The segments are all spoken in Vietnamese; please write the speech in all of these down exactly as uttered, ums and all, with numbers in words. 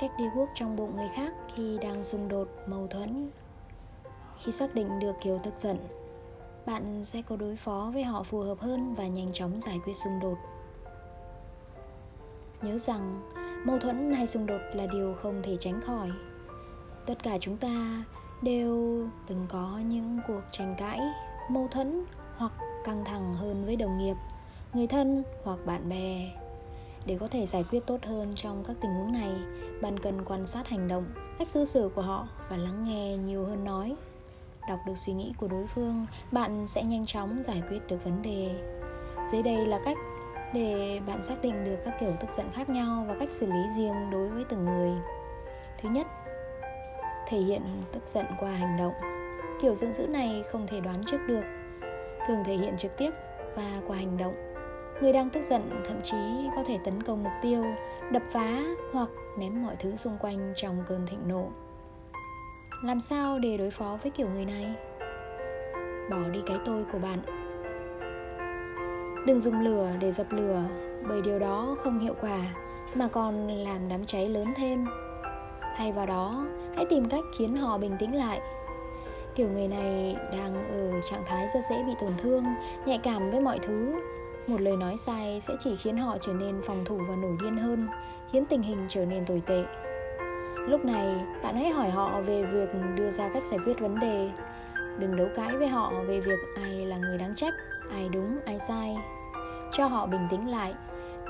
cách đi guốc trong bụng người khác khi đang xung đột, mâu thuẫn. Khi xác định được kiểu tức giận, bạn sẽ có đối phó với họ phù hợp hơn và nhanh chóng giải quyết xung đột. Nhớ rằng, mâu thuẫn hay xung đột là điều không thể tránh khỏi. Tất cả chúng ta đều từng có những cuộc tranh cãi, mâu thuẫn hoặc căng thẳng hơn với đồng nghiệp, người thân hoặc bạn bè. Để có thể giải quyết tốt hơn trong các tình huống này, bạn cần quan sát hành động, cách cư xử của họ và lắng nghe nhiều hơn nói. Đọc được suy nghĩ của đối phương, bạn sẽ nhanh chóng giải quyết được vấn đề. Dưới đây là cách để bạn xác định được các kiểu tức giận khác nhau và cách xử lý riêng đối với từng người. Thứ nhất, thể hiện tức giận qua hành động. Kiểu giận dữ này không thể đoán trước được, thường thể hiện trực tiếp và qua hành động. Người đang tức giận thậm chí có thể tấn công mục tiêu, đập phá hoặc ném mọi thứ xung quanh trong cơn thịnh nộ. Làm sao để đối phó với kiểu người này? Bỏ đi cái tôi của bạn. Đừng dùng lửa để dập lửa, bởi điều đó không hiệu quả mà còn làm đám cháy lớn thêm. Thay vào đó, hãy tìm cách khiến họ bình tĩnh lại. Kiểu người này đang ở trạng thái rất dễ bị tổn thương, nhạy cảm với mọi thứ. Một lời nói sai sẽ chỉ khiến họ trở nên phòng thủ và nổi điên hơn, khiến tình hình trở nên tồi tệ. Lúc này, bạn hãy hỏi họ về việc đưa ra cách giải quyết vấn đề. Đừng đấu cãi với họ về việc ai là người đáng trách, ai đúng, ai sai. Cho họ bình tĩnh lại.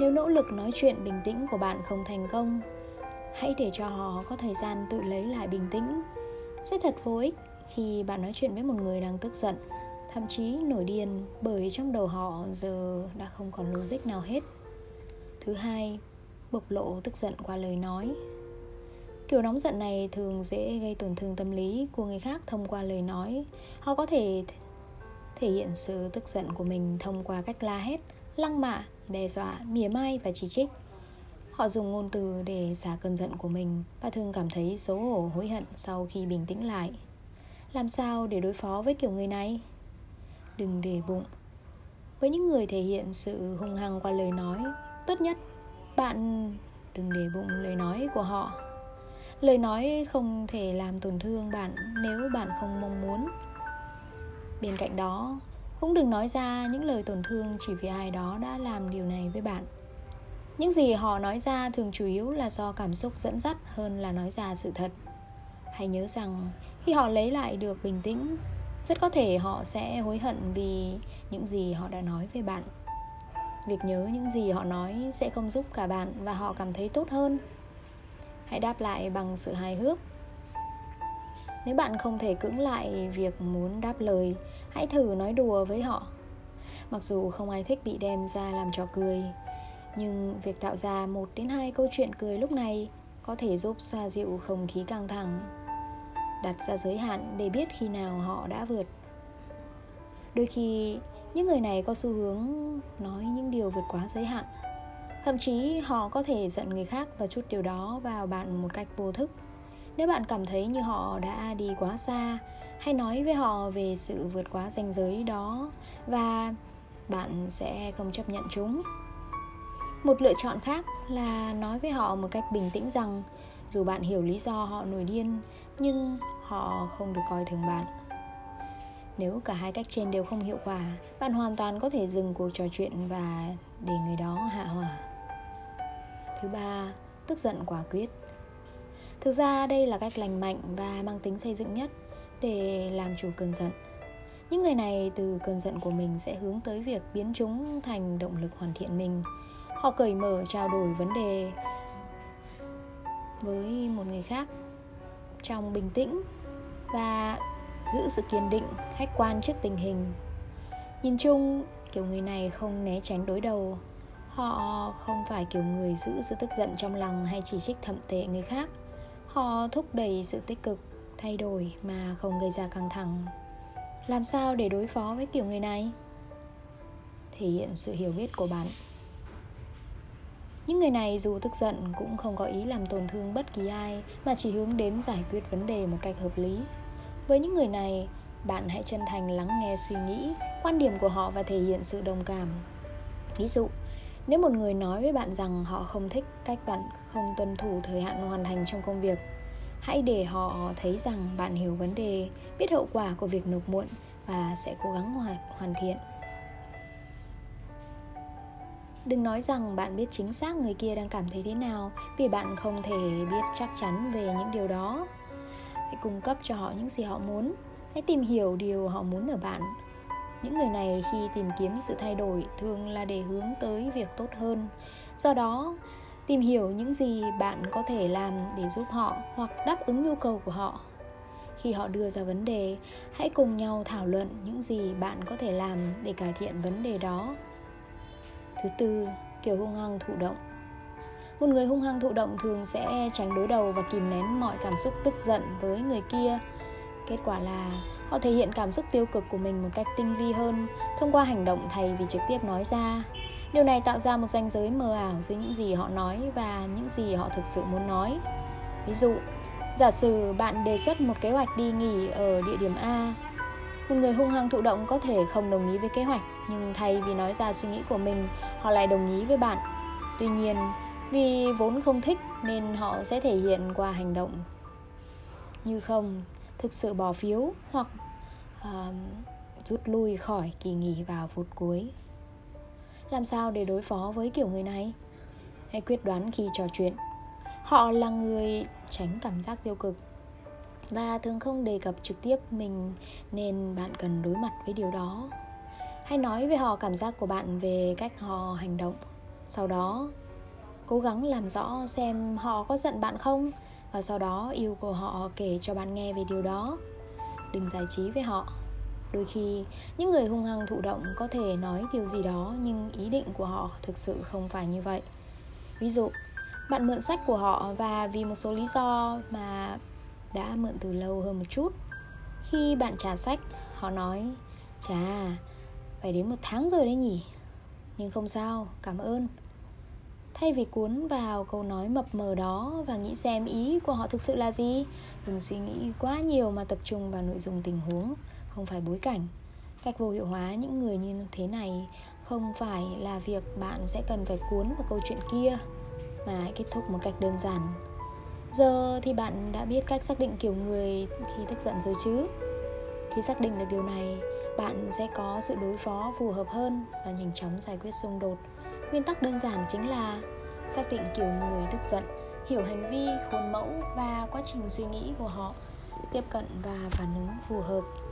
Nếu nỗ lực nói chuyện bình tĩnh của bạn không thành công, hãy để cho họ có thời gian tự lấy lại bình tĩnh. Sẽ thật vô ích khi bạn nói chuyện với một người đang tức giận, thậm chí nổi điên, bởi trong đầu họ giờ đã không còn logic nào hết. Thứ hai, bộc lộ tức giận qua lời nói. Kiểu nóng giận này thường dễ gây tổn thương tâm lý của người khác thông qua lời nói. Họ có thể thể hiện sự tức giận của mình thông qua cách la hét, lăng mạ, đe dọa, mỉa mai và chỉ trích. Họ dùng ngôn từ để xả cơn giận của mình và thường cảm thấy xấu hổ, hối hận sau khi bình tĩnh lại. Làm sao để đối phó với kiểu người này? Đừng để bụng. Với những người thể hiện sự hung hăng qua lời nói, tốt nhất bạn đừng để bụng lời nói của họ. Lời nói không thể làm tổn thương bạn nếu bạn không mong muốn. Bên cạnh đó, cũng đừng nói ra những lời tổn thương chỉ vì ai đó đã làm điều này với bạn. Những gì họ nói ra thường chủ yếu là do cảm xúc dẫn dắt hơn là nói ra sự thật. Hãy nhớ rằng, khi họ lấy lại được bình tĩnh, rất có thể họ sẽ hối hận vì những gì họ đã nói về bạn. Việc nhớ những gì họ nói sẽ không giúp cả bạn và họ cảm thấy tốt hơn. Hãy đáp lại bằng sự hài hước. Nếu bạn không thể cưỡng lại việc muốn đáp lời, hãy thử nói đùa với họ. Mặc dù không ai thích bị đem ra làm trò cười, nhưng việc tạo ra một đến hai câu chuyện cười lúc này có thể giúp xoa dịu không khí căng thẳng. Đặt ra giới hạn để biết khi nào họ đã vượt. Đôi khi, những người này có xu hướng nói những điều vượt quá giới hạn. Thậm chí họ có thể giận người khác và trút điều đó vào bạn một cách vô thức. Nếu bạn cảm thấy như họ đã đi quá xa, hãy nói với họ về sự vượt quá ranh giới đó và bạn sẽ không chấp nhận chúng. Một lựa chọn khác là nói với họ một cách bình tĩnh rằng dù bạn hiểu lý do họ nổi điên, nhưng họ không được coi thường bạn. Nếu cả hai cách trên đều không hiệu quả, bạn hoàn toàn có thể dừng cuộc trò chuyện và để người đó hạ hỏa. Thứ ba, tức giận quả quyết. Thực ra đây là cách lành mạnh và mang tính xây dựng nhất để làm chủ cơn giận. Những người này từ cơn giận của mình sẽ hướng tới việc biến chúng thành động lực hoàn thiện mình. Họ cởi mở trao đổi vấn đề với một người khác trong bình tĩnh và giữ sự kiên định, khách quan trước tình hình. Nhìn chung, kiểu người này không né tránh đối đầu. Họ không phải kiểu người giữ sự tức giận trong lòng hay chỉ trích thậm tệ người khác. Họ thúc đẩy sự tích cực, thay đổi mà không gây ra căng thẳng. Làm sao để đối phó với kiểu người này? Thể hiện sự hiểu biết của bạn. Những người này dù tức giận cũng không có ý làm tổn thương bất kỳ ai mà chỉ hướng đến giải quyết vấn đề một cách hợp lý. Với những người này, bạn hãy chân thành lắng nghe suy nghĩ, quan điểm của họ và thể hiện sự đồng cảm. Ví dụ, Nếu một người nói với bạn rằng họ không thích cách bạn không tuân thủ thời hạn hoàn thành trong công việc, hãy để họ thấy rằng bạn hiểu vấn đề, biết hậu quả của việc nộp muộn và sẽ cố gắng hoàn thiện. Đừng nói rằng bạn biết chính xác người kia đang cảm thấy thế nào, vì bạn không thể biết chắc chắn về những điều đó. Hãy cung cấp cho họ những gì họ muốn. Hãy tìm hiểu điều họ muốn ở bạn. Những người này khi tìm kiếm sự thay đổi thường là để hướng tới việc tốt hơn. Do đó, tìm hiểu những gì bạn có thể làm để giúp họ hoặc đáp ứng nhu cầu của họ. Khi họ đưa ra vấn đề, hãy cùng nhau thảo luận những gì bạn có thể làm để cải thiện vấn đề đó. Thứ tư, kiểu hung hăng thụ động. Một người hung hăng thụ động thường sẽ tránh đối đầu và kìm nén mọi cảm xúc tức giận với người kia. Kết quả là họ thể hiện cảm xúc tiêu cực của mình một cách tinh vi hơn thông qua hành động thay vì trực tiếp nói ra. Điều này tạo ra một ranh giới mờ ảo giữa những gì họ nói và những gì họ thực sự muốn nói. Ví dụ, giả sử bạn đề xuất một kế hoạch đi nghỉ ở địa điểm A. Một người hung hăng thụ động có thể không đồng ý với kế hoạch, nhưng thay vì nói ra suy nghĩ của mình, họ lại đồng ý với bạn. Tuy nhiên, vì vốn không thích nên họ sẽ thể hiện qua hành động như không thực sự bỏ phiếu hoặc uh, rút lui khỏi kỳ nghỉ vào phút cuối. Làm sao để đối phó với kiểu người này? Hãy quyết đoán khi trò chuyện. Họ là người tránh cảm giác tiêu cực và thường không đề cập trực tiếp mình, nên bạn cần đối mặt với điều đó. Hãy nói với họ cảm giác của bạn về cách họ hành động. Sau đó, cố gắng làm rõ xem họ có giận bạn không, và sau đó yêu cầu họ kể cho bạn nghe về điều đó. Đừng giải trí với họ. Đôi khi, những người hung hăng thụ động có thể nói điều gì đó nhưng ý định của họ thực sự không phải như vậy. Ví dụ, bạn mượn sách của họ và vì một số lý do mà đã mượn từ lâu hơn một chút. Khi bạn trả sách, họ nói, chà, phải đến một tháng rồi đấy nhỉ. Nhưng không sao, cảm ơn. Thay vì cuốn vào câu nói mập mờ đó và nghĩ xem ý của họ thực sự là gì, đừng suy nghĩ quá nhiều mà tập trung vào nội dung tình huống, không phải bối cảnh. Cách vô hiệu hóa những người như thế này không phải là việc bạn sẽ cần phải cuốn vào câu chuyện kia, mà hãy kết thúc một cách đơn giản. Giờ thì bạn đã biết cách xác định kiểu người khi tức giận rồi chứ? Khi xác định được điều này, bạn sẽ có sự đối phó phù hợp hơn và nhanh chóng giải quyết xung đột. Nguyên tắc đơn giản chính là xác định kiểu người tức giận, hiểu hành vi, khuôn mẫu và quá trình suy nghĩ của họ, tiếp cận và phản ứng phù hợp.